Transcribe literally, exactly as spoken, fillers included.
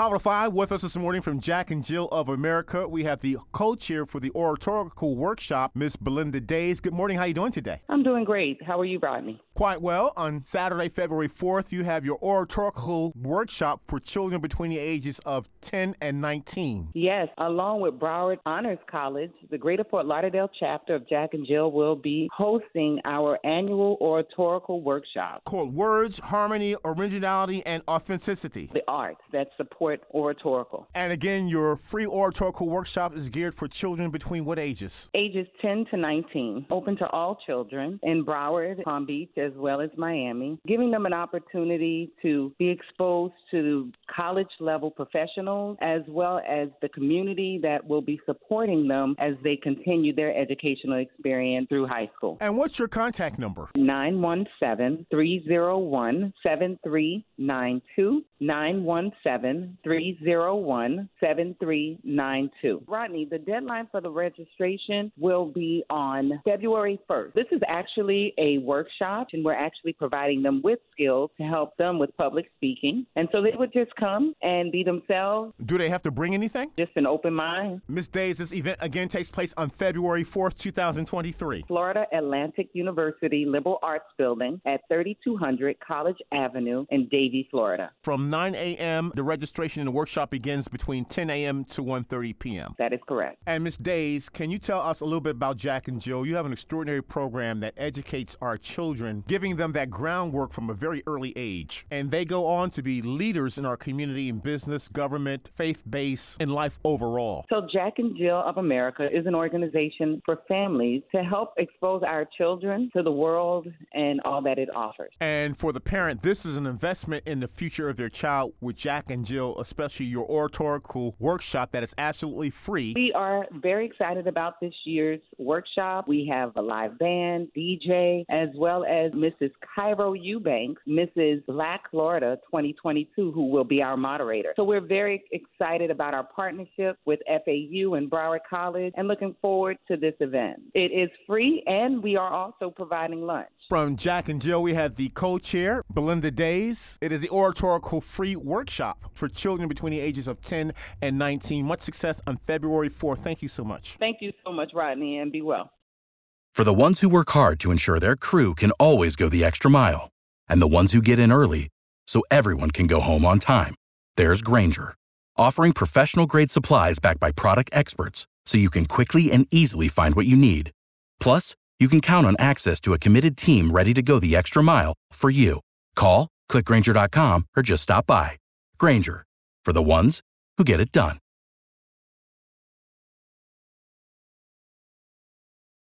Hour five with us this morning from Jack and Jill of America. We have the co-chair for the oratorical workshop, Miss Belinda Daise. Good morning. How are you doing today? I'm doing great. How are you, Rodney? Quite well. On Saturday, February fourth, you have your oratorical workshop for children between the ages of ten and nineteen. Yes, along with Broward Honors College, the Greater Fort Lauderdale chapter of Jack and Jill will be hosting our annual oratorical workshop called Words, Harmony, Originality, and Authenticity. The arts that support oratorical. And again, your free oratorical workshop is geared for children between what ages? Ages ten to nineteen, open to all children in Broward, Palm Beach, as well as Miami, giving them an opportunity to be exposed to college-level professionals as well as the community that will be supporting them as they continue their educational experience through high school. And what's your contact number? nine one seven, three zero one, seven three nine two, nine one seven, three zero one, seven three nine two. Rodney, the deadline for the registration will be on February first. This is actually a workshop, and we're actually providing them with skills to help them with public speaking. And so they would just come and be themselves. Do they have to bring anything? Just an open mind. Miz Daise, this event again takes place on February fourth, twenty twenty-three. Florida Atlantic University Liberal Arts Building at thirty-two hundred College Avenue in Davie, Florida. From nine a.m., the registration and the workshop begins between ten a.m. to one thirty p.m. That is correct. And Miz Daise, can you tell us a little bit about Jack and Jill? You have an extraordinary program that educates our children, giving them that groundwork from a very early age. And they go on to be leaders in our community in business, government, faith-based, and life overall. So Jack and Jill of America is an organization for families to help expose our children to the world and all that it offers. And for the parent, this is an investment in the future of their child with Jack and Jill, especially your oratorical workshop that is absolutely free. We are very excited about this year's workshop. We have a live band, D J, as well as Missus Cairo Eubanks, Missus Black Florida twenty twenty-two, who will be our moderator. So we're very excited about our partnership with F A U and Broward College and looking forward to this event. It is free, and we are also providing lunch. From Jack and Jill, we have the co-chair, Belinda Daise. It is the oratorical free workshop for children between the ages of ten and nineteen. Much success on February fourth. Thank you so much. Thank you so much, Rodney, and be well. For the ones who work hard to ensure their crew can always go the extra mile, and the ones who get in early so everyone can go home on time, there's Grainger, offering professional-grade supplies backed by product experts so you can quickly and easily find what you need. Plus, you can count on access to a committed team ready to go the extra mile for you. Call, click grainger dot com or just stop by. Grainger, for the ones who get it done.